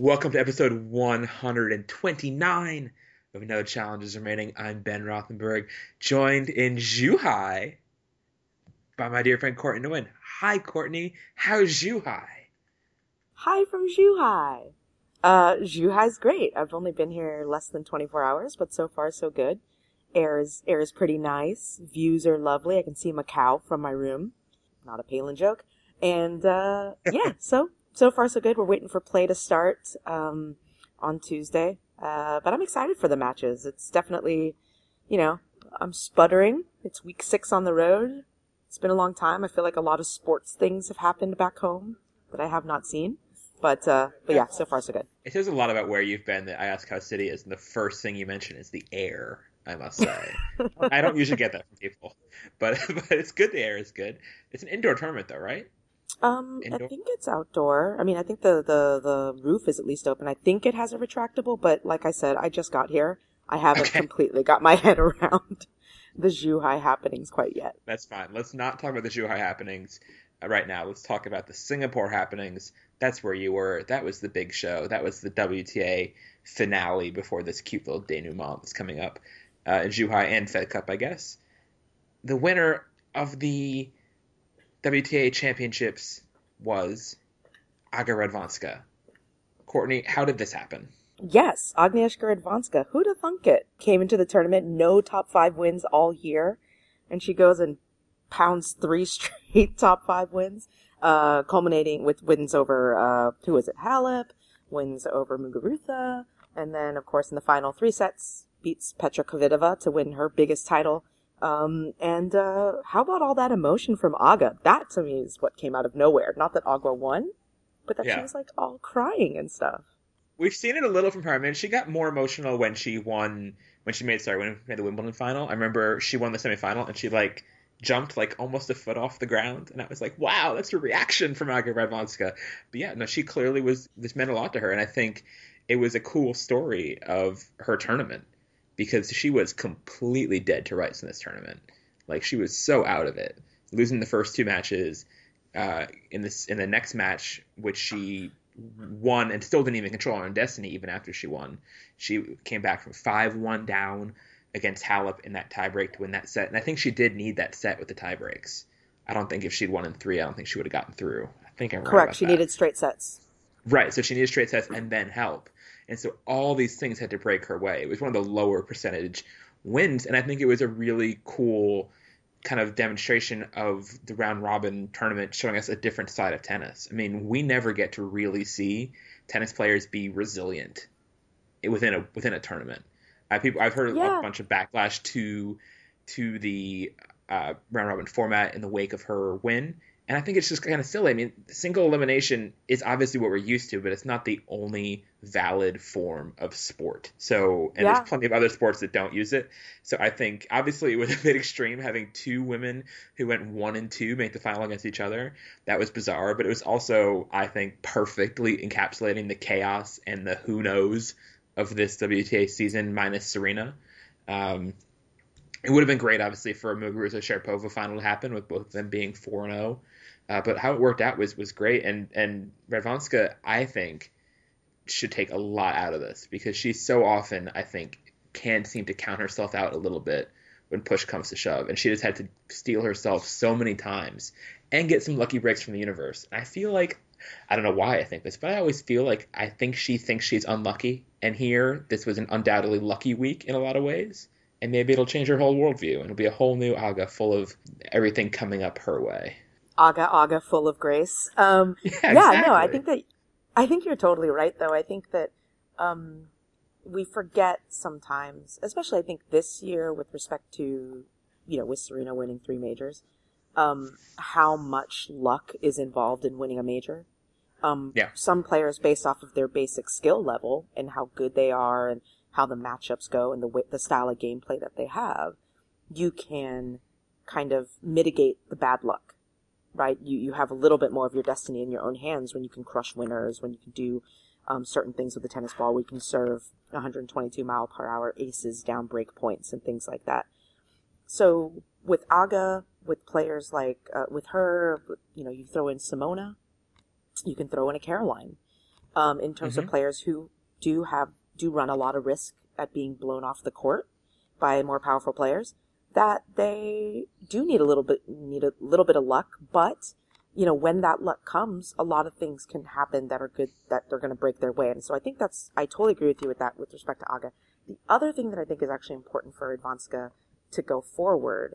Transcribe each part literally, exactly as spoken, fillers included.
Welcome to episode one twenty-nine of No Challenges Remaining. I'm Ben Rothenberg, joined in Zhuhai by my dear friend Courtney Nguyen. Hi, Courtney. How's Zhuhai? Hi from Zhuhai. Uh, Zhuhai's great. I've only been here less than twenty-four hours, but so far so good. Air is air is pretty nice. Views are lovely. I can see Macau from my room. Not a Palin joke. And uh, yeah, so. So far, so good. We're waiting for play to start um, on Tuesday. Uh, but I'm excited for the matches. It's definitely, you know, I'm sputtering. It's week six on the road. It's been a long time. I feel like a lot of sports things have happened back home that I have not seen. But, uh, but yeah, so far, so good. It says a lot about where you've been that I ask how city is, and the first thing you mention is the air, I must say. I don't usually get that from people. But, but it's good. The air is good. It's an indoor tournament, though, right? Um, Indoor? I think it's outdoor. I mean, I think the, the, the roof is at least open. I think it has a retractable, but like I said, I just got here. I haven't okay. completely got my head around the Zhuhai happenings quite yet. That's fine. Let's not talk about the Zhuhai happenings right now. Let's talk about the Singapore happenings. That's where you were. That was the big show. That was the W T A finale before this cute little denouement that's coming up uh, in Zhuhai and Fed Cup, I guess. The winner of the W T A championships was Agnieszka Radwańska. Courtney, how did this happen? Yes, Agnieszka Radwańska, who'd have thunk it, came into the tournament, no top five wins all year, and she goes and pounds three straight top five wins, uh, culminating with wins over, uh, who was it, Halep, wins over Muguruza, and then, of course, in the final three sets, beats Petra Kvitová to win her biggest title. Um, and, uh, how about all that emotion from Aga? That to me is what came out of nowhere. Not that Agwa won, but that yeah. she was like all crying and stuff. We've seen it a little from her. I mean, she got more emotional when she won, when she made, sorry, when she made the Wimbledon final. I remember she won the semifinal and she like jumped like almost a foot off the ground. And I was like, wow, that's a reaction from Agnieszka Radwańska. But yeah, no, she clearly was, this meant a lot to her. And I think it was a cool story of her tournament, because she was completely dead to rights in this tournament. Like, she was so out of it. Losing the first two matches, uh, in this in the next match, which she won and still didn't even control her own destiny even after she won. She came back from five one down against Halep in that tiebreak to win that set. And I think she did need that set with the tiebreaks. I don't think if she'd won in three, I don't think she would have gotten through. I think I'm right about that. Correct, she needed straight sets. Right, so she needed straight sets and then help. And so all these things had to break her way. It was one of the lower percentage wins. And I think it was a really cool kind of demonstration of the round robin tournament showing us a different side of tennis. I mean, we never get to really see tennis players be resilient within a within a tournament. I, people, I've heard yeah. a bunch of backlash to, to the uh, round robin format in the wake of her win. And I think it's just kind of silly. I mean, single elimination is obviously what we're used to, but it's not the only valid form of sport. So, and yeah. there's plenty of other sports that don't use it. So I think, obviously, it was a bit extreme having two women who went one and two make the final against each other. That was bizarre, but it was also, I think, perfectly encapsulating the chaos and the who knows of this W T A season minus Serena. Um It would have been great, obviously, for a Muguruza Sharapova final to happen with both of them being four and oh. Uh, but how it worked out was was great. And, and Radwańska, I think, should take a lot out of this because she so often, I think, can seem to count herself out a little bit when push comes to shove. And she just had to steel herself so many times and get some lucky breaks from the universe. And I feel like, I don't know why I think this, but I always feel like I think she thinks she's unlucky. And here, this was an undoubtedly lucky week in a lot of ways. And maybe it'll change her whole worldview, and it'll be a whole new Aga full of everything coming up her way. Aga, Aga, full of grace. Um, yeah, yeah exactly. no, I think that I think you're totally right, though. I think that um, we forget sometimes, especially I think this year with respect to, you know, with Serena winning three majors, um, how much luck is involved in winning a major. Um, yeah. Some players, based off of their basic skill level and how good they are, and how the matchups go and the the style of gameplay that they have, you can kind of mitigate the bad luck. right? You you have a little bit more of your destiny in your own hands when you can crush winners, when you can do um, certain things with the tennis ball. We can serve one twenty-two mile per hour aces down break points and things like that. So with Aga, with players like uh, with her, you know, you throw in Simona, you can throw in a Caroline. Um, in terms mm-hmm. of players who do have do run a lot of risk at being blown off the court by more powerful players, that they do need a little bit need a little bit of luck. But you know, when that luck comes, a lot of things can happen that are good, that they're going to break their way. And so I think that's I totally agree with you with that with respect to Aga. The other thing that I think is actually important for Radwańska to go forward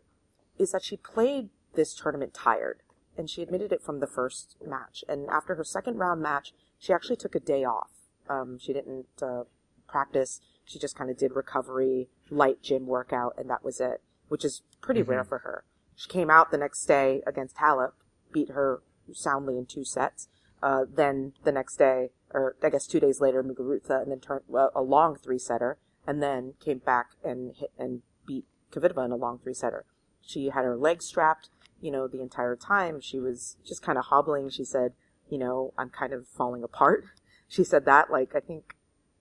is that she played this tournament tired, and she admitted it from the first match. And after her second round match, she actually took a day off. Um, she didn't uh, practice. She just kind of did recovery, light gym workout, and that was it, which is pretty mm-hmm. rare for her. She came out the next day against Halep, beat her soundly in two sets. Uh, then the next day, or I guess two days later, Muguruza, and then turned uh, a long three-setter, and then came back and hit and beat Kvitova in a long three-setter. She had her legs strapped, you know, the entire time. She was just kind of hobbling. She said, you know, I'm kind of falling apart. She said that, like, I think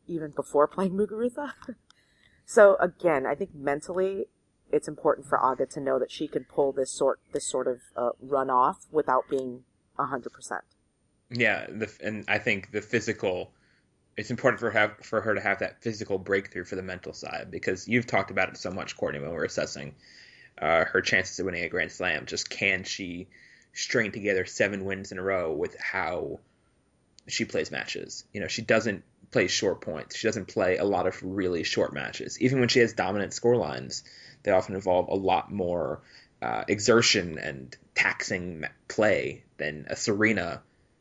even before playing Muguruza. So, again, I think mentally it's important for Aga to know that she can pull this sort this sort of uh, run off without being one hundred percent. Yeah, the, and I think the physical, it's important for have, for her to have that physical breakthrough for the mental side, because you've talked about it so much, Courtney, when we're assessing Uh, her chances of winning a Grand Slam. Just can she string together seven wins in a row with how she plays matches? You know, she doesn't play short points. She doesn't play a lot of really short matches. Even when she has dominant score lines, they often involve a lot more uh, exertion and taxing play than a Serena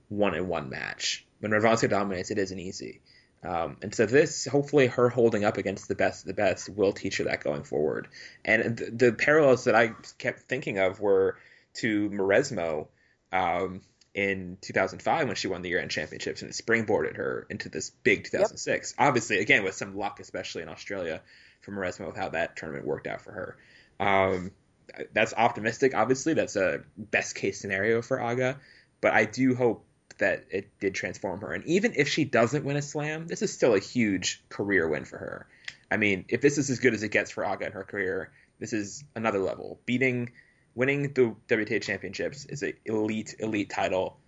one-on-one match. When Radwańska dominates, it isn't easy. Um, and so this, hopefully her holding up against the best of the best will teach her that going forward. And the, the parallels that I kept thinking of were to Maresmo um, in two thousand five when she won the year-end championships, and it springboarded her into this big two thousand six. Yep. Obviously, again, with some luck, especially in Australia, for Maresmo, with how that tournament worked out for her. Um, that's optimistic, obviously. That's a best-case scenario for Aga. But I do hope that it did transform her. And even if she doesn't win a slam, this is still a huge career win for her. I mean, if this is as good as it gets for Aga in her career, this is another level. Beating, winning the W T A championships is an elite, elite title.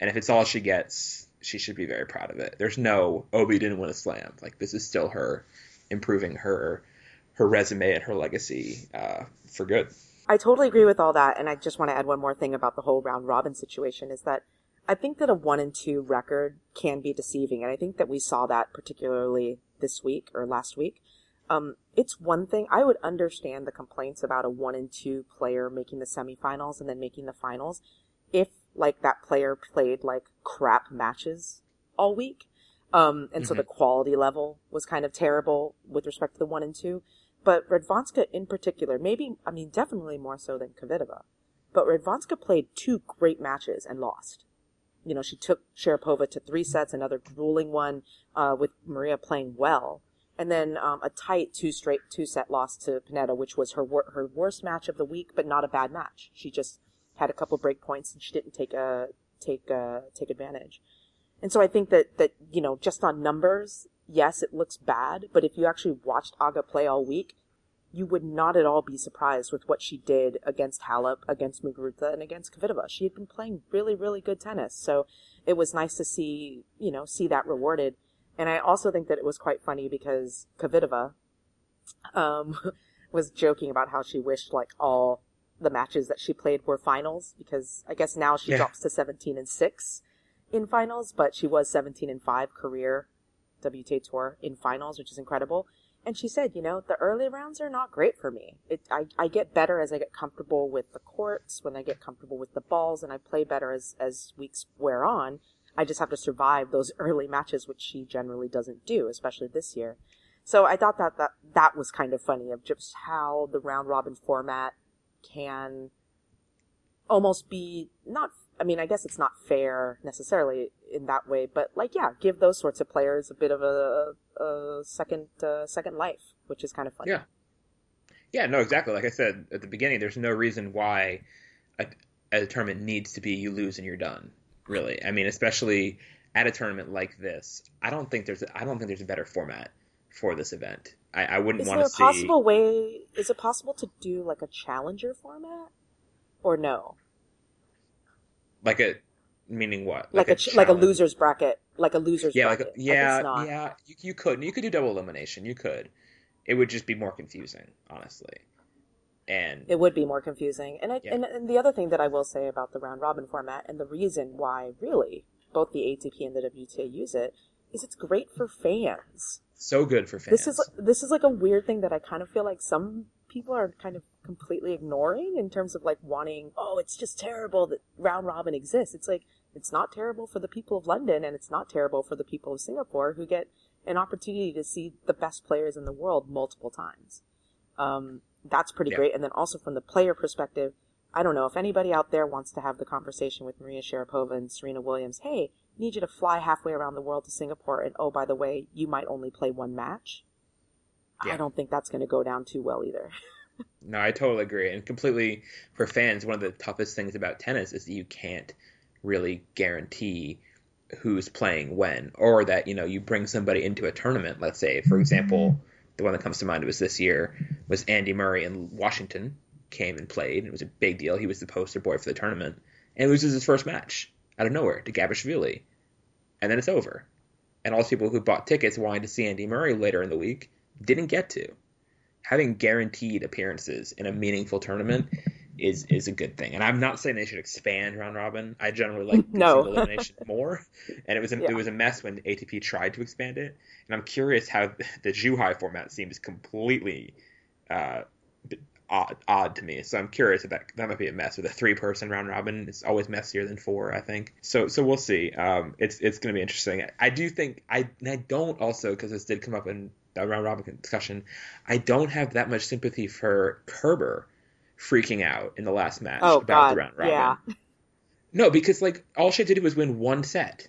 And if it's all she gets, she should be very proud of it. There's no, oh, we didn't win a slam. Like, this is still her improving her, her resume and her legacy uh, for good. I totally agree with all that. And I just want to add one more thing about the whole round robin situation is that I think that a one and two record can be deceiving, and I think that we saw that particularly this week or last week. Um, it's one thing. I would understand the complaints about a one and two player making the semifinals and then making the finals if, like, that player played, like, crap matches all week. Um, and mm-hmm. so the quality level was kind of terrible with respect to the one and two. But Radwańska in particular, maybe, I mean, definitely more so than Kvitova, but Radwańska played two great matches and lost. You know, she took Sharapova to three sets, another grueling one uh, with Maria playing well. And then um, a tight two straight two set loss to Panetta, which was her wor- her worst match of the week, but not a bad match. She just had a couple break points and she didn't take a take a, take advantage. And so I think that that you know, just on numbers, yes, it looks bad, but if you actually watched Aga play all week, you would not at all be surprised with what she did against Halep, against Muguruza, and against Kvitova. She had been playing really, really good tennis, so it was nice to see, you know, see that rewarded. And I also think that it was quite funny because Kvitova um, was joking about how she wished, like, all the matches that she played were finals, because I guess now she yeah. drops to seventeen and six in finals, but she was seventeen and five career W T A Tour in finals, which is incredible. And she said, you know, the early rounds are not great for me. It, I, I get better as I get comfortable with the courts, when I get comfortable with the balls, and I play better as, as weeks wear on. I just have to survive those early matches, which she generally doesn't do, especially this year. So I thought that that, that was kind of funny, of just how the round-robin format can almost be not, I mean, I guess it's not fair necessarily in that way, but, like, yeah, give those sorts of players a bit of a, a second uh, second life, which is kind of funny. Yeah, yeah, no, exactly. Like I said at the beginning, there's no reason why a, as a tournament needs to be, you lose and you're done. Really, I mean, especially at a tournament like this, I don't think there's I don't think there's a better format for this event. I, I wouldn't want to see. Is there a possible way? Is it possible to do like a challenger format, or no? Like a meaning what? Like, like a like a loser's bracket, like a loser's yeah, bracket. Like a, yeah, like it's not... yeah. You, you could you could do double elimination. You could. It would just be more confusing, honestly. And it would be more confusing. And, I, yeah. and and the other thing that I will say about the round robin format, and the reason why really both the A T P and the W T A use it, is it's great for fans. So good for fans. This is this is like a weird thing that I kind of feel like some people are kind of completely ignoring in terms of like wanting, oh, it's just terrible that round robin exists. It's like, it's not terrible for the people of London, and it's not terrible for the people of Singapore who get an opportunity to see the best players in the world multiple times. Um, that's pretty yeah. great. And then also from the player perspective, I don't know if anybody out there wants to have the conversation with Maria Sharapova and Serena Williams. Hey, need you to fly halfway around the world to Singapore. And oh, by the way, you might only play one match. Yeah. I don't think that's going to go down too well either. No, I totally agree. And completely for fans, one of the toughest things about tennis is that you can't really guarantee who's playing when, or that, you know, you bring somebody into a tournament. Let's say, for example, the one that comes to mind was this year was Andy Murray in Washington came and played. And it was a big deal. He was the poster boy for the tournament and loses his first match out of nowhere to Garbiñe. And then it's over. And all the people who bought tickets wanting to see Andy Murray later in the week didn't get to. Having guaranteed appearances in a meaningful tournament is is a good thing. And I'm not saying they should expand round robin. I generally like no. single elimination more. And it was a, yeah. it was a mess when A T P tried to expand it. And I'm curious how the Zhuhai format seems completely uh, odd, odd to me. So I'm curious if that that might be a mess with a three person round robin. It's always messier than four, I think. So so we'll see. Um, it's it's going to be interesting. I, I do think I and I don't also because this did come up in the round robin discussion. I don't have that much sympathy for Kerber freaking out in the last match oh, about God. the round robin. Yeah. No, because like all she had to do was win one set.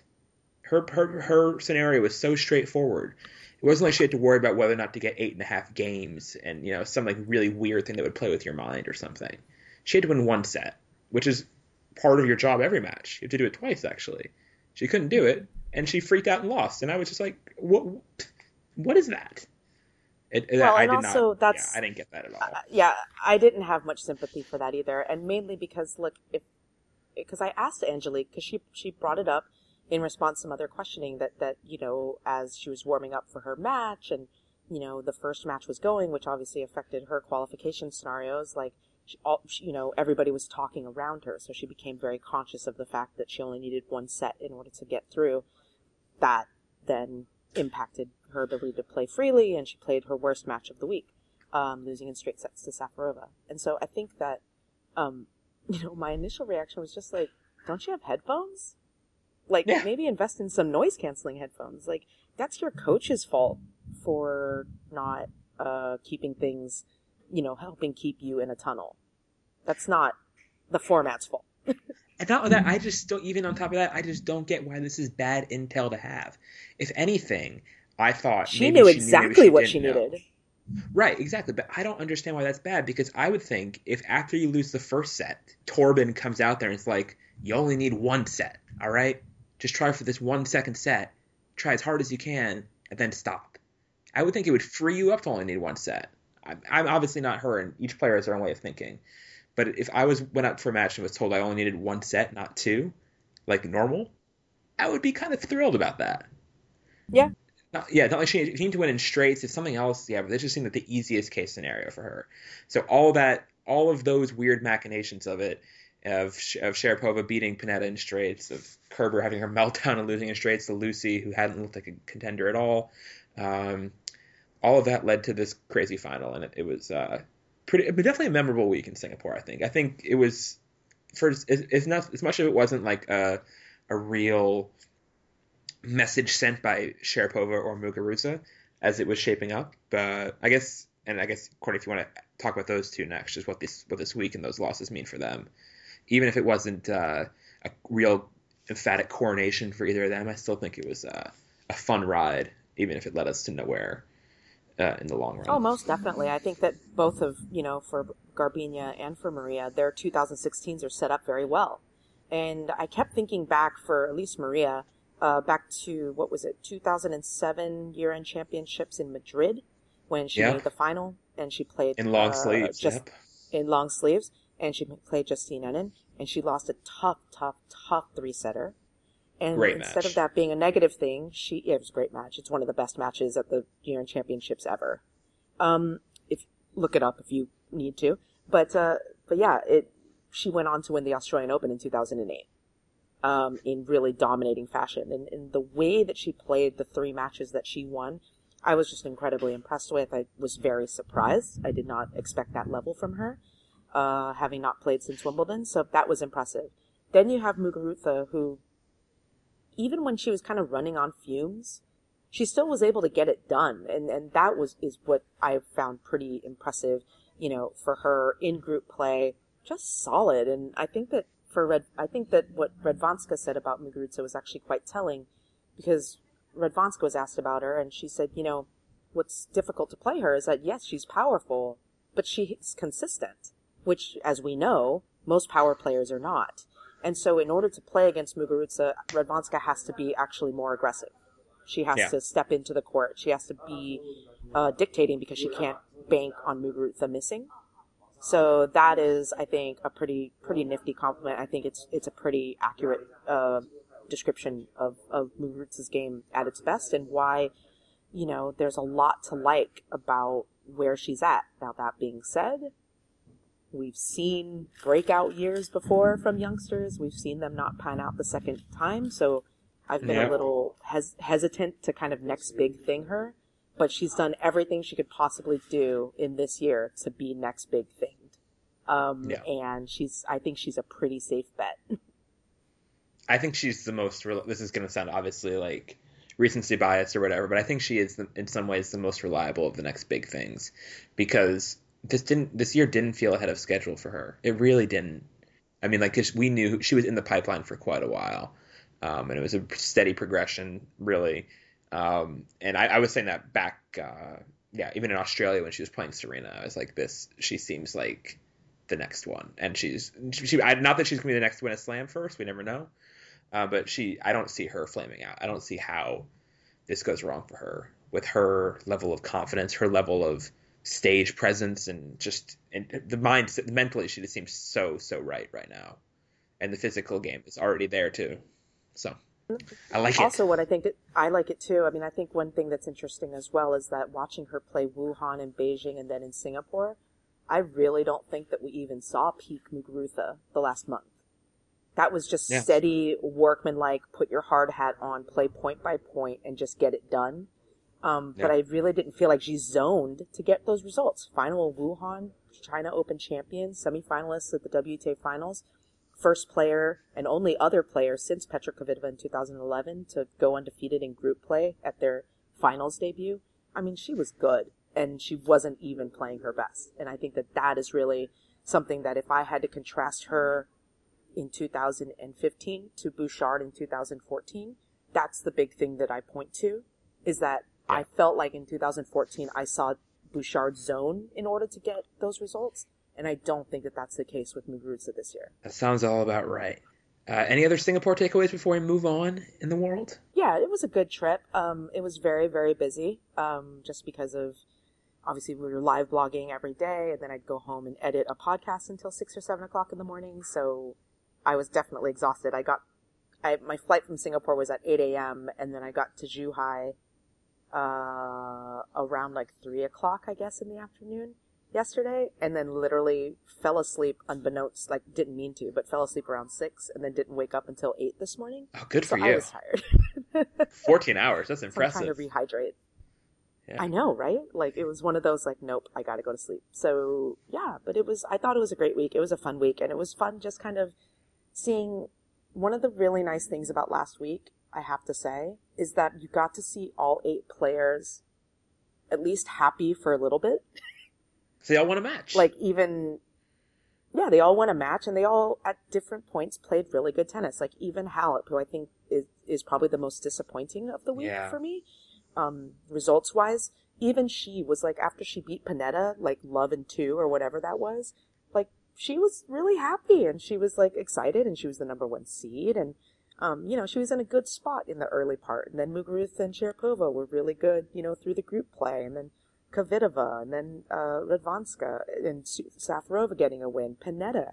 Her her her scenario was so straightforward. It wasn't like she had to worry about whether or not to get eight and a half games and, you know, some like really weird thing that would play with your mind or something. She had to win one set, which is part of your job every match. You have to do it twice actually. She couldn't do it, and she freaked out and lost. And I was just like, what? What is that? It, well, I, and I did also not, that's yeah, I didn't get that at all. Uh, yeah, I didn't have much sympathy for that either, and mainly because look, if because I asked Angelique because she she brought it up in response to some other questioning that that you know as she was warming up for her match and you know the first match was going, which obviously affected her qualification scenarios. Like she, all, she, you know, everybody was talking around her, so she became very conscious of the fact that she only needed one set in order to get through. That then impacted her ability to play freely, and she played her worst match of the week, um, losing in straight sets to Šafářová. And so I think that, um, you know, my initial reaction was just like, don't you have headphones? Like, yeah. maybe invest in some noise-canceling headphones. Like, that's your coach's fault for not uh, keeping things, you know, helping keep you in a tunnel. That's not the format's fault. And not with that, I just don't, even on top of that, I just don't get why this is bad intel to have. If anything, I thought she maybe knew she exactly knew, she what she needed. Know. Right, exactly. But I don't understand why that's bad, because I would think if after you lose the first set, Torben comes out there and it's like, you only need one set, all right? Just try for this one second set, try as hard as you can, and then stop. I would think it would free you up to only need one set. I'm, I'm obviously not her, and each player has their own way of thinking. But if I was went out for a match and was told I only needed one set, not two, like normal, I would be kind of thrilled about that. Yeah. Not, yeah, not like she, she needed to win in straights. If something else, yeah, but this just seemed like the easiest case scenario for her. So all that, all of those weird machinations of it, of of Sharapova beating Panetta in straights, of Kerber having her meltdown and losing in straights to Lucie, who hadn't looked like a contender at all, um, all of that led to this crazy final, and it, it was uh, pretty, it was definitely a memorable week in Singapore. I think, I think it was, for as not as much of it wasn't like a a real message sent by Sharapova or Muguruza as it was shaping up. But I guess, and I guess, Courtney, if you want to talk about those two next, just what this what this week and those losses mean for them. Even if it wasn't uh, a real emphatic coronation for either of them, I still think it was uh, a fun ride, even if it led us to nowhere. uh, in the long run. Oh, most definitely. I think that both of, you know, for Garbiñe and for Maria, their two thousand sixteens are set up very well. And I kept thinking back for at least Maria, uh, back to, what was it, two thousand seven year-end championships in Madrid when she yeah. made the final and she played in long uh, sleeves. Just, yep. In long sleeves. And she played Justine Henin, and she lost a tough, tough, tough three-setter. And great instead match. Of that being a negative thing, she yeah, it was a great match. It's one of the best matches at the year-end championships ever. Um, if look it up if you need to. But uh, but yeah, it she went on to win the Australian Open in two thousand eight um, in really dominating fashion. And, and the way that she played the three matches that she won, I was just incredibly impressed with. I was very surprised. I did not expect that level from her. Uh, having not played since Wimbledon, so that was impressive. Then you have Muguruza, who, even when she was kind of running on fumes, she still was able to get it done, and and that was is what I found pretty impressive. You know, for her in group play, just solid. And I think that for Red, I think that what Radwańska said about Muguruza was actually quite telling, because Radwańska was asked about her, and she said, you know, what's difficult to play her is that yes, she's powerful, but she's consistent. Which, as we know, most power players are not. And so in order to play against Muguruza, Radwańska has to be actually more aggressive. She has yeah. to step into the court. She has to be uh, dictating because she can't bank on Muguruza missing. So that is, I think, a pretty pretty nifty compliment. I think it's it's a pretty accurate uh, description of, of Muguruza's game at its best and why, you know, there's a lot to like about where she's at. Now, that being said, we've seen breakout years before from youngsters. We've seen them not pan out the second time. So I've been yeah. a little hes- hesitant to kind of next big thing her. But she's done everything she could possibly do in this year to be next big thing. Um, yeah. And she's, I think she's a pretty safe bet. I think she's the most, re- this is going to sound obviously like recency bias or whatever, but I think she is the, in some ways the most reliable of the next big things because This didn't. This year didn't feel ahead of schedule for her. It really didn't. I mean, like, 'cause we knew she was in the pipeline for quite a while, um, and it was a steady progression, really. Um, and I, I was saying that back, uh, yeah, even in Australia when she was playing Serena, I was like, this. She seems like the next one, and she's she. she I, not that she's gonna be the next to win a slam first. We never know. Uh, but she, I don't see her flaming out. I don't see how this goes wrong for her with her level of confidence, her level of stage presence, and just and the mindset mentally she just seems so so right right now, and the physical game is already there too, so I like also it. Also, what I think that I like it too. I mean, I think one thing that's interesting as well is that watching her play Wuhan and Beijing and then in Singapore, I really don't think that we even saw peak Muguruza the last month. That was just yeah. steady workmanlike, put your hard hat on, play point by point, and just get it done. Um, yeah. But I really didn't feel like she zoned to get those results. Final Wuhan, China Open champion, semifinalists at the W T A finals, first player and only other player since Petra Kvitová in two thousand eleven to go undefeated in group play at their finals debut. I mean, she was good, and she wasn't even playing her best. And I think that that is really something that if I had to contrast her in two thousand fifteen to Bouchard in two thousand fourteen, that's the big thing that I point to, is that I felt like in two thousand fourteen, I saw Bouchard zone in order to get those results, and I don't think that that's the case with Muguruza this year. That sounds all about right. Uh, any other Singapore takeaways before we move on in the world? Yeah, it was a good trip. Um, it was very, very busy, um, just because of, obviously, we were live blogging every day, and then I'd go home and edit a podcast until six or seven o'clock in the morning, so I was definitely exhausted. I got, I, my flight from Singapore was at eight a.m., and then I got to Zhuhai uh around like three o'clock I guess in the afternoon yesterday, and then literally fell asleep unbeknownst, like didn't mean to, but fell asleep around six and then didn't wake up until eight this morning. Oh, good so for you. I was tired. fourteen hours, that's impressive. So I'm trying to rehydrate. Yeah. I know, right? Like it was one of those like, nope, I gotta go to sleep. So yeah, but it was, I thought it was a great week. It was a fun week, and it was fun just kind of seeing one of the really nice things about last week, I have to say, is that you got to see all eight players at least happy for a little bit. So they all won a match. Like even, yeah, they all won a match, and they all at different points played really good tennis. Like even Halep, who I think is, is probably the most disappointing of the week yeah. for me, um, results-wise, even she was like, after she beat Panetta, like love and two or whatever that was, like she was really happy and she was like excited and she was the number one seed. And, um, you know, she was in a good spot in the early part. And then Muguruza and Sharapova were really good, you know, through the group play. And then Kvitova and then uh, Radwanska and Šafářová getting a win. Panetta,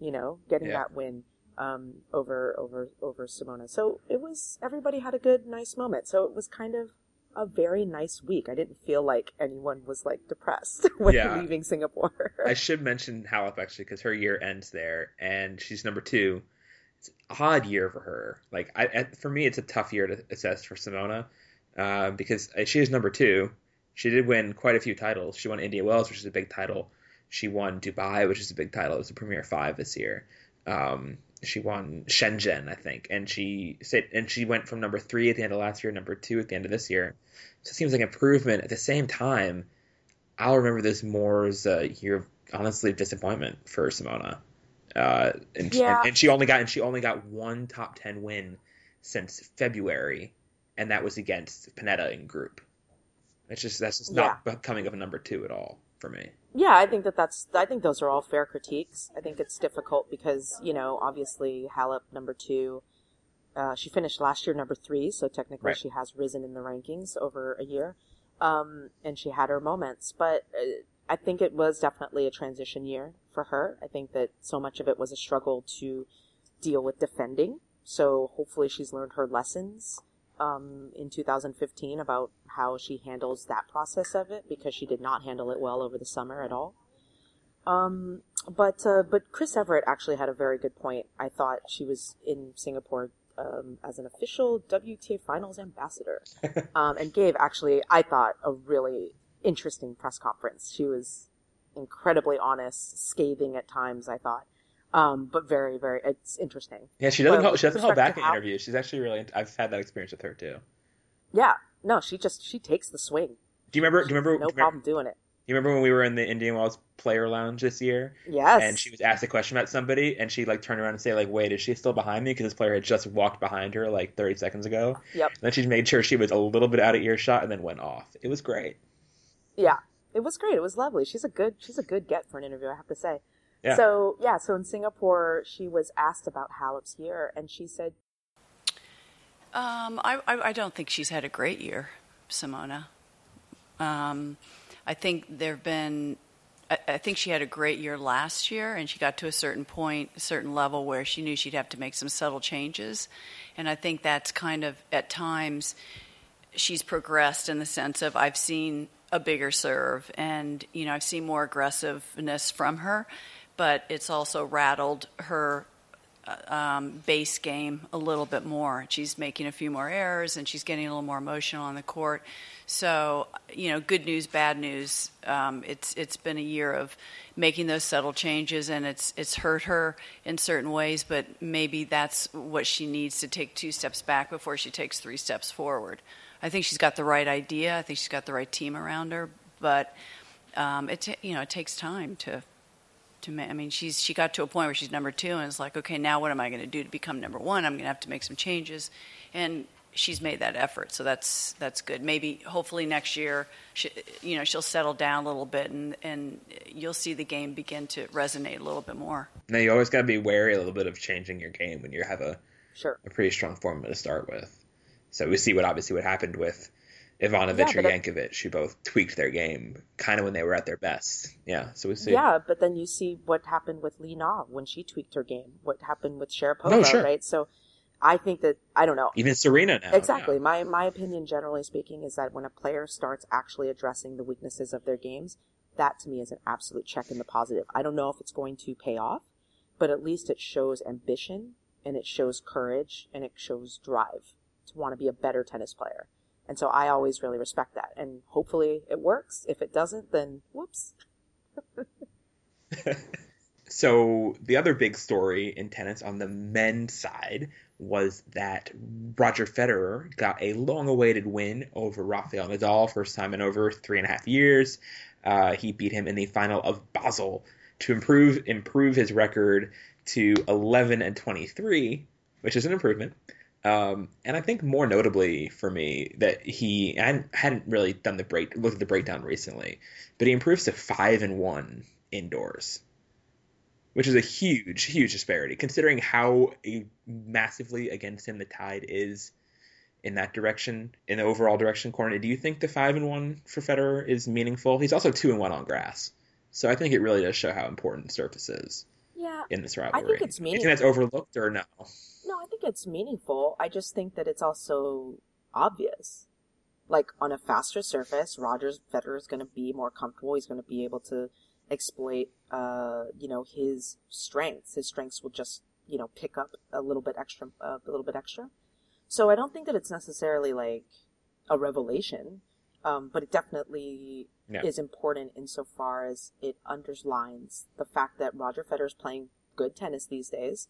you know, getting yeah. that win um, over over over Simona. So it was, everybody had a good, nice moment. So it was kind of a very nice week. I didn't feel like anyone was like depressed when yeah. leaving Singapore. I should mention Halep actually because her year ends there and she's number two. It's an odd year for her. Like I, for me, it's a tough year to assess for Simona uh, because she is number two. She did win quite a few titles. She won Indian Wells, which is a big title. She won Dubai, which is a big title. It was the Premier Five this year. Um, she won Shenzhen, I think, and she sit, and she went from number three at the end of last year, number two at the end of this year. So it seems like improvement. At the same time, I'll remember this more as a year of honestly disappointment for Simona. Uh, and, yeah. and, and she only got and she only got one top ten win since February, and that was against Panetta in group. It's just that's just not yeah. coming up a number two at all for me. Yeah, I think that that's. I think those are all fair critiques. I think it's difficult because you know, obviously, Halep number two. Uh, she finished last year number three, so technically right. she has risen in the rankings over a year, um, and she had her moments. But uh, I think it was definitely a transition year for her. I think that so much of it was a struggle to deal with defending. So hopefully, she's learned her lessons. Um, in two thousand fifteen about how she handles that process of it because she did not handle it well over the summer at all. Um, but uh, but Chris Everett actually had a very good point. I thought she was in Singapore um, as an official W T A Finals ambassador um, and gave actually, I thought, a really interesting press conference. She was incredibly honest, scathing at times, I thought. Um, but very, very, it's interesting. Yeah, she doesn't. But, hold, she doesn't hold back in interviews. She's actually really. I've had that experience with her too. Yeah. No, she just she takes the swing. Do you remember? She do you remember? No do you problem remember, doing it. You remember when we were in the Indian Wells Player Lounge this year? Yes. And she was asked a question about somebody, and she like turned around and say like, "Wait, is she still behind me?" Because this player had just walked behind her like thirty seconds ago. Yep. And then she made sure she was a little bit out of earshot, and then went off. It was great. Yeah, it was great. It was lovely. She's a good. She's a good get for an interview, I have to say. Yeah. So, yeah, so in Singapore, she was asked about Halep's year, and she said... Um, I, I, I don't think she's had a great year, Simona. Um, I think there have been... I, I think she had a great year last year, and she got to a certain point, a certain level where she knew she'd have to make some subtle changes. And I think that's kind of, at times, she's progressed in the sense of I've seen a bigger serve, and, you know, I've seen more aggressiveness from her. But it's also rattled her um, base game a little bit more. She's making a few more errors, and she's getting a little more emotional on the court. So, you know, good news, bad news. Um, it's it's been a year of making those subtle changes, and it's it's hurt her in certain ways. But maybe that's what she needs to take two steps back before she takes three steps forward. I think she's got the right idea. I think she's got the right team around her. But um, it t- you know it takes time to. I mean, she's she got to a point where she's number two, and it's like, okay, now what am I going to do to become number one? I'm going to have to make some changes, and she's made that effort, so that's that's good. Maybe, hopefully, next year, she, you know, she'll settle down a little bit, and, and you'll see the game begin to resonate a little bit more. Now, you always got to be wary a little bit of changing your game when you have a sure. a pretty strong formula to start with. So we see what obviously what happened with Ivanovic yeah, or Jankovic, who both tweaked their game kind of when they were at their best. Yeah, so we see. Yeah, but then you see what happened with Li Na when she tweaked her game, what happened with Sharapova, no, sure. right? So I think that, I don't know. Even Serena now. Exactly. Yeah. My, my opinion, generally speaking, is that when a player starts actually addressing the weaknesses of their games, that to me is an absolute check in the positive. I don't know if it's going to pay off, but at least it shows ambition, and it shows courage, and it shows drive to want to be a better tennis player. And so I always really respect that. And hopefully it works. If it doesn't, then whoops. So the other big story in tennis on the men's side was that Roger Federer got a long-awaited win over Rafael Nadal, first time in over three and a half years. Uh, he beat him in the final of Basel to improve improve his record to eleven and twenty-three, which is an improvement. Um, and I think more notably for me that he I hadn't really done the break looked at the breakdown recently, but he improves to five and one indoors, which is a huge, huge disparity considering how massively against him the tide is in that direction, in the overall direction. Corner, do you think the five and one for Federer is meaningful? He's also two and one on grass, so I think it really does show how important surface is. Yeah, in this rivalry. I think it's meaningful. Do you think that's overlooked or no? No, I think it's meaningful. I just think that it's also obvious. Like, on a faster surface, Roger's Federer is going to be more comfortable. He's going to be able to exploit, uh, you know, his strengths. His strengths will just, you know, pick up a little bit extra, uh, a little bit extra. So I don't think that it's necessarily like a revelation, um, but it definitely no. is important insofar as it underlines the fact that Roger Federer is playing good tennis these days.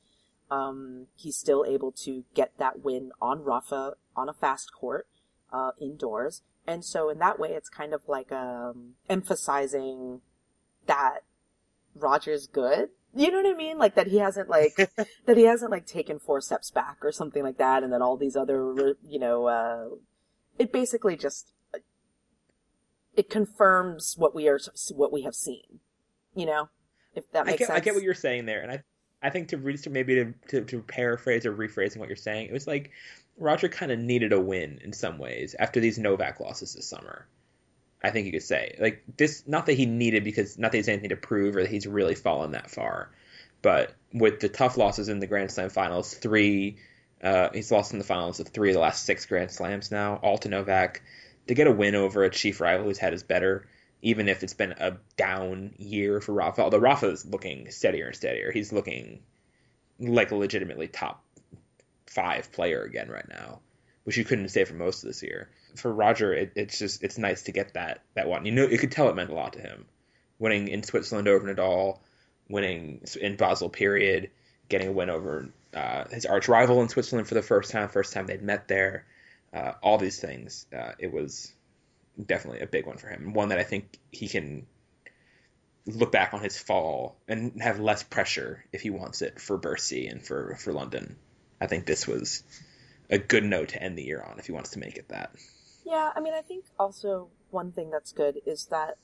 Um, he's still able to get that win on Rafa on a fast court, uh, indoors. And so in that way, it's kind of like, um, emphasizing that Roger's good. You know what I mean? Like that he hasn't like, that he hasn't like taken four steps back or something like that. And then all these other, you know, uh, it basically just, it confirms what we are, what we have seen, you know, if that makes I get, sense. I get what you're saying there. And I, I think to read maybe to, to, to paraphrase or rephrasing what you're saying, it was like Roger kind of needed a win in some ways after these Novak losses this summer. I think you could say like this, not that he needed because not that he's anything to prove or that he's really fallen that far, but with the tough losses in the Grand Slam finals, three, uh, he's lost in the finals of three of the last six Grand Slams now, all to Novak. To get a win over a chief rival who's had his better, even if it's been a down year for Rafa, although Rafa's looking steadier and steadier. He's looking like a legitimately top five player again right now, which you couldn't say for most of this year. For Roger, it, it's just it's nice to get that that one. You know, you could tell it meant a lot to him. Winning in Switzerland over Nadal, winning in Basel period, getting a win over uh, his arch rival in Switzerland for the first time, first time they'd met there, uh, all these things. Uh, it was... definitely a big one for him, one that I think he can look back on his fall and have less pressure if he wants it for Bercy and for, for London. I think this was a good note to end the year on if he wants to make it that. Yeah, I mean, I think also one thing that's good is that,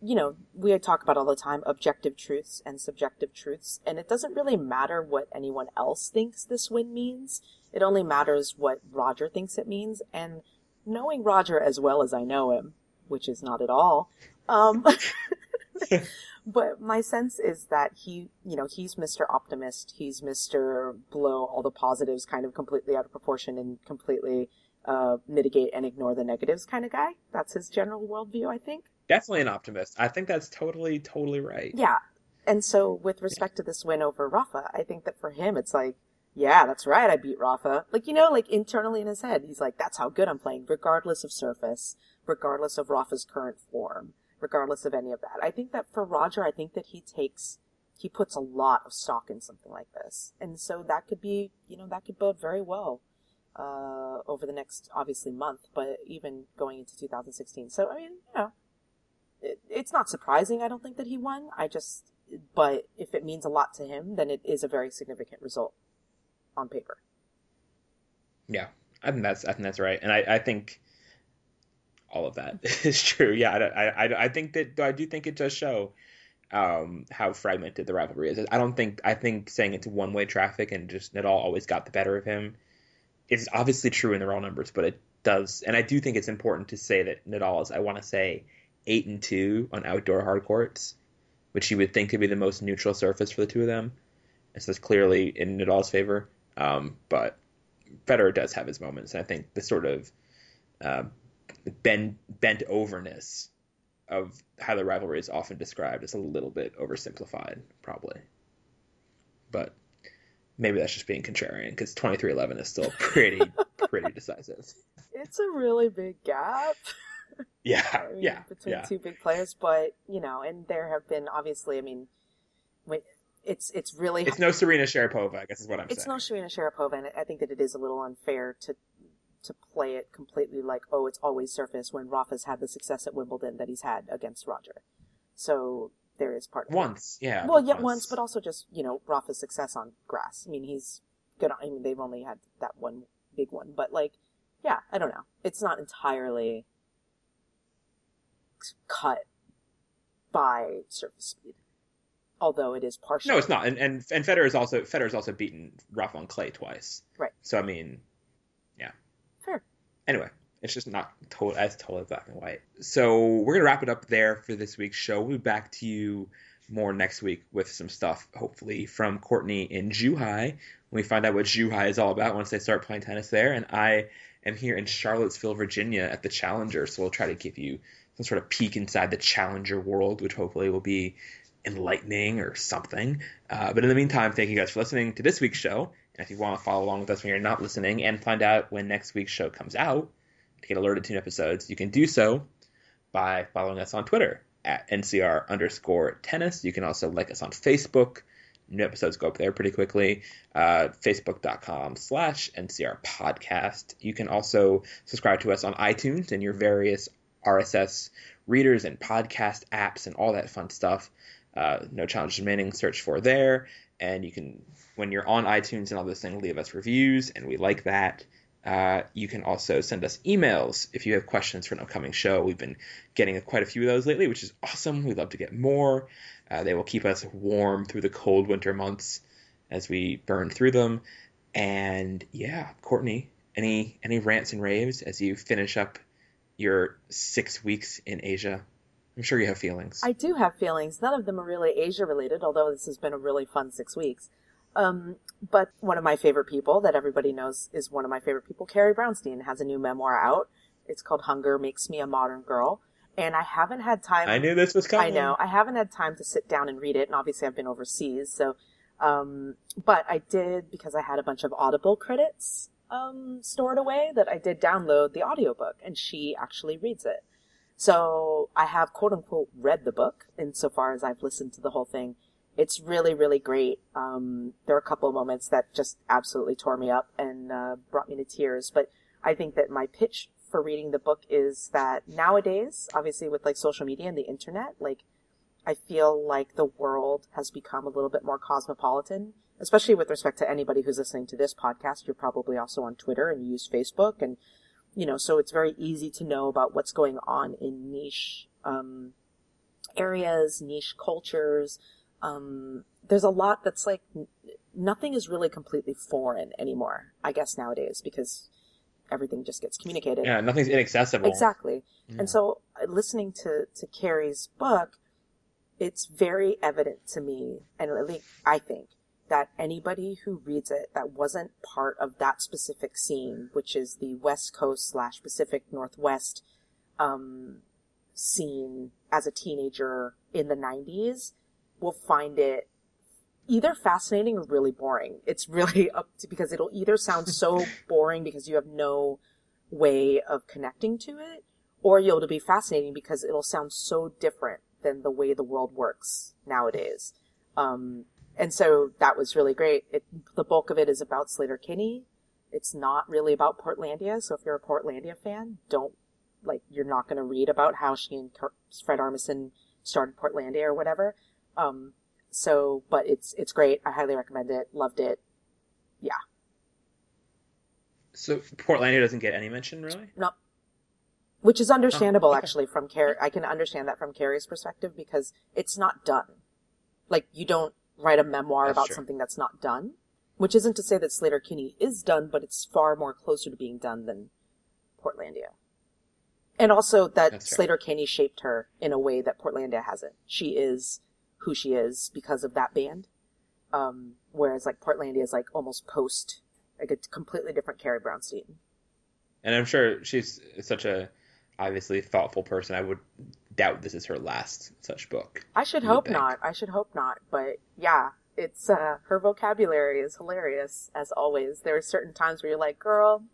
you know, we talk about all the time objective truths and subjective truths, and it doesn't really matter what anyone else thinks this win means. It only matters what Roger thinks it means, and knowing Roger as well as I know him, which is not at all, um, but my sense is that he, you know, he's Mister Optimist, he's Mister Blow all the positives kind of completely out of proportion and completely uh, mitigate and ignore the negatives kind of guy. That's his general worldview, I think. Definitely an optimist. I think that's totally, totally right. Yeah, and so with respect yeah. to this win over Rafa, I think that for him it's like, yeah, that's right, I beat Rafa. Like, you know, like internally in his head, he's like, that's how good I'm playing, regardless of surface, regardless of Rafa's current form, regardless of any of that. I think that for Roger, I think that he takes, he puts a lot of stock in something like this. And so that could be, you know, that could bode very well uh, over the next, obviously, month, but even going into two thousand sixteen. So, I mean, you know, it, it's not surprising, I don't think, that he won. I just, but if it means a lot to him, then it is a very significant result. On paper. Yeah, I think that's I think that's right, and I, I think all of that is true. Yeah, I, I, I think that I do think it does show um, how fragmented the rivalry is. I don't think I think saying it's one way traffic and just Nadal always got the better of him is obviously true in the raw numbers, but it does, and I do think it's important to say that Nadal is I want to say eight and two on outdoor hard courts, which you would think could be the most neutral surface for the two of them, and so it's clearly in Nadal's favor. Um, but Federer does have his moments, and I think the sort of uh, bend, bent overness of how the rivalry is often described is a little bit oversimplified, probably. But maybe that's just being contrarian, because twenty-three eleven is still pretty, pretty decisive. It's a really big gap. Yeah, I mean, yeah. Between yeah. two big players, but, you know, and there have been, obviously, I mean, when... It's it's really... It's no Serena Sharapova, I guess is what I'm it's saying. It's no Serena Sharapova, and I think that it is a little unfair to to play it completely like, oh, it's always surface when Rafa's had the success at Wimbledon that he's had against Roger. So there is part of once, that. Once, yeah. Well, yeah, once. once, but also just, you know, Rafa's success on grass. I mean, he's good on, I mean, they've only had that one big one, but like, yeah, I don't know. It's not entirely cut by surface speed, although it is partial. No, it's not. And and, and Federer is also Federer's also beaten rough on clay twice. Right. So I mean, yeah. Fair. Anyway, it's just not told as totally black and white. So we're gonna wrap it up there for this week's show. We'll be back to you more next week with some stuff, hopefully, from Courtney in Zhuhai. When we find out what Zhuhai is all about once they start playing tennis there. And I am here in Charlottesville, Virginia at the Challenger. So we'll try to give you some sort of peek inside the Challenger world, which hopefully will be enlightening or something. Uh, but in the meantime, thank you guys for listening to this week's show. And if you want to follow along with us when you're not listening and find out when next week's show comes out to get alerted to new episodes, you can do so by following us on Twitter at N C R underscore tennis. You can also like us on Facebook. New episodes go up there pretty quickly. Uh, Facebook.com slash NCR podcast. You can also subscribe to us on iTunes and your various R S S readers and podcast apps and all that fun stuff. Uh, no challenge remaining, search for there. And you can, when you're on iTunes and all those things, leave us reviews, and we like that. Uh, you can also send us emails if you have questions for an upcoming show. We've been getting quite a few of those lately, which is awesome. We'd love to get more. Uh, they will keep us warm through the cold winter months as we burn through them. And yeah, Courtney, any any rants and raves as you finish up your six weeks in Asia? I'm sure you have feelings. I do have feelings. None of them are really Asia related, although this has been a really fun six weeks. Um, but one of my favorite people that everybody knows is one of my favorite people, Carrie Brownstein, has a new memoir out. It's called Hunger Makes Me a Modern Girl. And I haven't had time. I knew this was coming. I know. I haven't had time to sit down and read it. And obviously I've been overseas. So, um, but I did, because I had a bunch of Audible credits, um, stored away, that I did download the audiobook, and she actually reads it. So I have, quote unquote, read the book insofar as I've listened to the whole thing. It's really, really great. Um, there are a couple of moments that just absolutely tore me up and uh, brought me to tears. But I think that my pitch for reading the book is that nowadays, obviously with like social media and the internet, like I feel like the world has become a little bit more cosmopolitan, especially with respect to anybody who's listening to this podcast. You're probably also on Twitter and you use Facebook, and you know, so it's very easy to know about what's going on in niche um, areas, niche cultures. Um, there's a lot that's like, n- nothing is really completely foreign anymore, I guess, nowadays, because everything just gets communicated. Yeah, nothing's inaccessible. Exactly. Yeah. And so uh, listening to, to Carrie's book, it's very evident to me, and at least I think, that anybody who reads it that wasn't part of that specific scene, which is the West Coast slash Pacific Northwest um, scene as a teenager in the nineties, will find it either fascinating or really boring. It's really up to, because it'll either sound so boring because you have no way of connecting to it, or you'll be fascinating because it'll sound so different than the way the world works nowadays. Um, and so that was really great. It, the bulk of it is about Sleater-Kinney. It's not really about Portlandia. So if you're a Portlandia fan, don't, like, you're not going to read about how she and Fred Armisen started Portlandia or whatever. Um, so, but it's, it's great. I highly recommend it. Loved it. Yeah. So Portlandia doesn't get any mention, really? No. Which is understandable, oh, okay. actually, from Carrie. I can understand that from Carrie's perspective, because it's not done. Like, you don't write a memoir that's about true. Something that's not done, which isn't to say that Sleater-Kinney is done, but it's far more closer to being done than Portlandia. And also that that's Sleater-Kinney shaped her in a way that Portlandia hasn't. She is who she is because of that band. Um, whereas like Portlandia is like almost post, like a completely different Carrie Brownstein. And I'm sure she's such a obviously thoughtful person. I would doubt this is her last such book. I should hope not. I should hope not. But yeah, it's, uh, her vocabulary is hilarious as always. There are certain times where you're like, girl,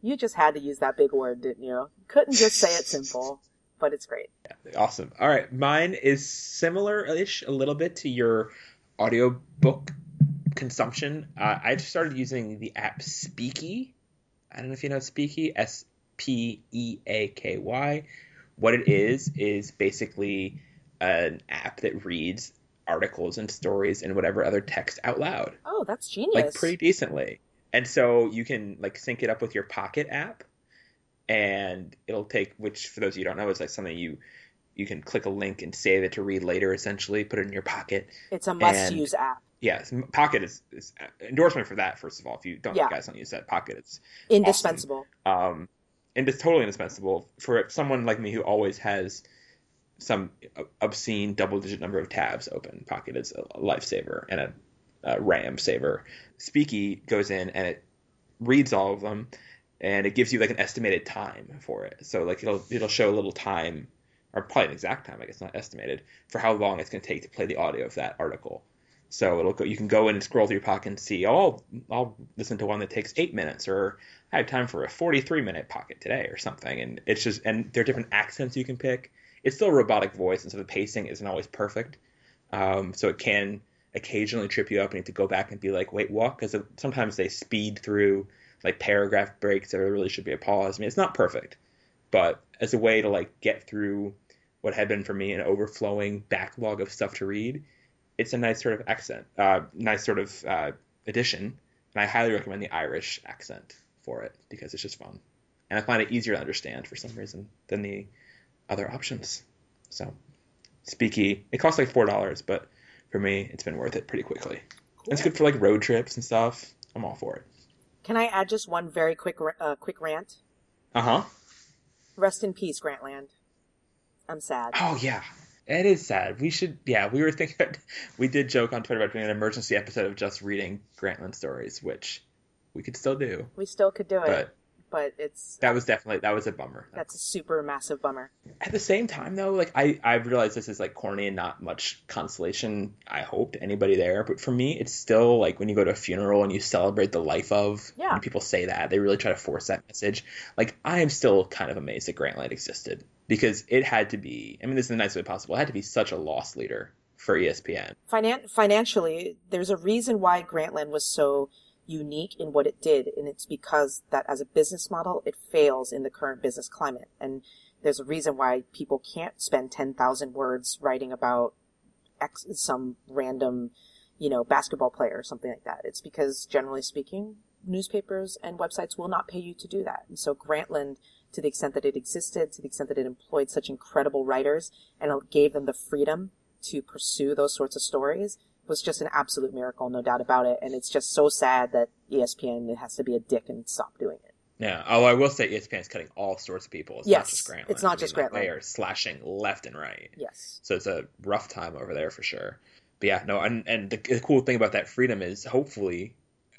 you just had to use that big word, didn't you? Couldn't just say it simple. But it's great. Yeah, awesome. All right. Mine is similar-ish a little bit to your audiobook consumption. Uh, I started using the app Speaky. I don't know if you know Speaky, S P E A K Y. What it is is basically an app that reads articles and stories and whatever other text out loud. Oh, that's genius. Like, pretty decently. And so you can, like, sync it up with your Pocket app, and it'll take, which for those of you who don't know, is like something you you can click a link and save it to read later, essentially, put it in your Pocket. It's a must-use app. Yes, yeah, Pocket is, is endorsement for that, first of all. If you don't, yeah. you guys don't use that, Pocket, it's indispensable. Awesome. Um, and it's totally indispensable for someone like me who always has some obscene double-digit number of tabs open. Pocket is a lifesaver and a, a RAM saver. Speaky goes in and it reads all of them, and it gives you like an estimated time for it. So like it'll it'll show a little time, or probably an exact time, I guess, not estimated, for how long it's going to take to play the audio of that article. So it'll go, you can go in and scroll through your Pocket and see, oh, I'll, I'll listen to one that takes eight minutes, or I have time for a forty-three minute Pocket today or something. And it's just, and there are different accents you can pick. It's still a robotic voice, and so the pacing isn't always perfect. Um, so it can occasionally trip you up, and you have to go back and be like, wait, what? Because sometimes they speed through like paragraph breaks, there really should be a pause. I mean, it's not perfect, but as a way to like get through what had been for me an overflowing backlog of stuff to read, it's a nice sort of accent, uh, nice sort of uh, addition. And I highly recommend the Irish accent for it, because it's just fun. And I find it easier to understand for some reason than the other options. So Speaky, it costs like four dollars, but for me it's been worth it pretty quickly. Cool. And it's good for like road trips and stuff. I'm all for it. Can I add just one very quick uh, quick rant? Uh-huh. Rest in peace, Grantland. I'm sad. Oh yeah. It is sad. We should yeah, we were thinking about, we did joke on Twitter about doing an emergency episode of just reading Grantland stories, which we could still do. We still could do it. But But it's that was definitely that was a bummer. That's a super massive bummer. At the same time, though, like I I've realized this is like corny and not much consolation, I hope, to anybody there. But for me, it's still like when you go to a funeral and you celebrate the life of. Yeah. People say that they really try to force that message. Like, I am still kind of amazed that Grantland existed, because it had to be. I mean, this is the nicest way possible. It had to be such a loss leader for E S P N. Finan- financially, there's a reason why Grantland was so unique in what it did, and it's because that as a business model it fails in the current business climate, and there's a reason why people can't spend ten thousand words writing about X, some random, you know, basketball player or something like that. It's because, generally speaking, newspapers and websites will not pay you to do that. And so Grantland, to the extent that it existed, to the extent that it employed such incredible writers and gave them the freedom to pursue those sorts of stories, was just an absolute miracle, no doubt about it. And it's just so sad that E S P N has to be a dick and stop doing it. Yeah. Oh, I will say E S P N is cutting all sorts of people. It's yes, not just Grantland. It's not I just mean, Grantland. They are slashing left and right. Yes. So it's a rough time over there for sure. But yeah, no, and, and the, the cool thing about that freedom is hopefully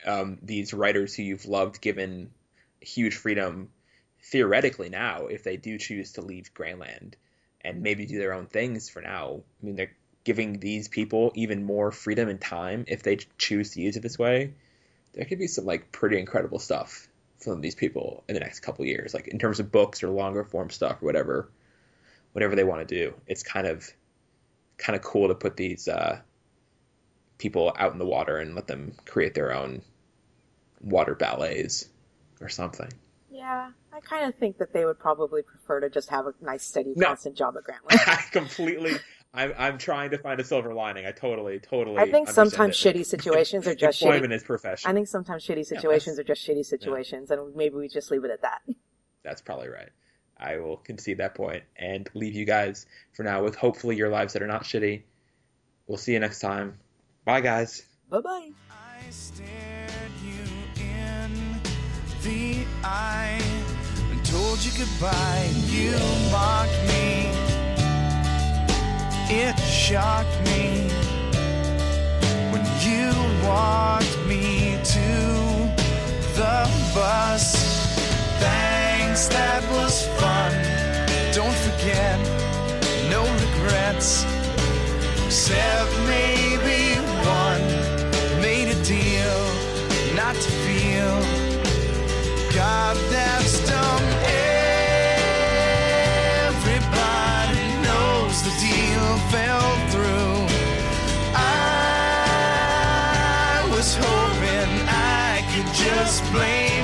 um, these writers who you've loved, given huge freedom, theoretically now, if they do choose to leave Grantland and maybe do their own things for now, I mean, they're giving these people even more freedom and time if they choose to use it this way. There could be some like pretty incredible stuff from these people in the next couple of years, like in terms of books or longer form stuff or whatever, whatever they want to do. It's kind of, kind of cool to put these uh, people out in the water and let them create their own water ballets or something. Yeah, I kind of think that they would probably prefer to just have a nice, steady, no. constant job at Grantland. I completely... I'm I'm trying to find a silver lining. I totally, totally. I think sometimes it. shitty situations are just employment shitty. Is profession. I think sometimes shitty situations yeah, are just shitty situations, yeah. and maybe we just leave it at that. That's probably right. I will concede that point and leave you guys for now with hopefully your lives that are not shitty. We'll see you next time. Bye, guys. Bye, bye. I stared you in the eye and told you goodbye. You mocked me. It shocked me when you walked me to the bus. Thanks, that was fun. Don't forget, no regrets. Except maybe one. Made a deal not to feel. God, that's dumb. Everybody knows the deal fell through. I was hoping I could just blame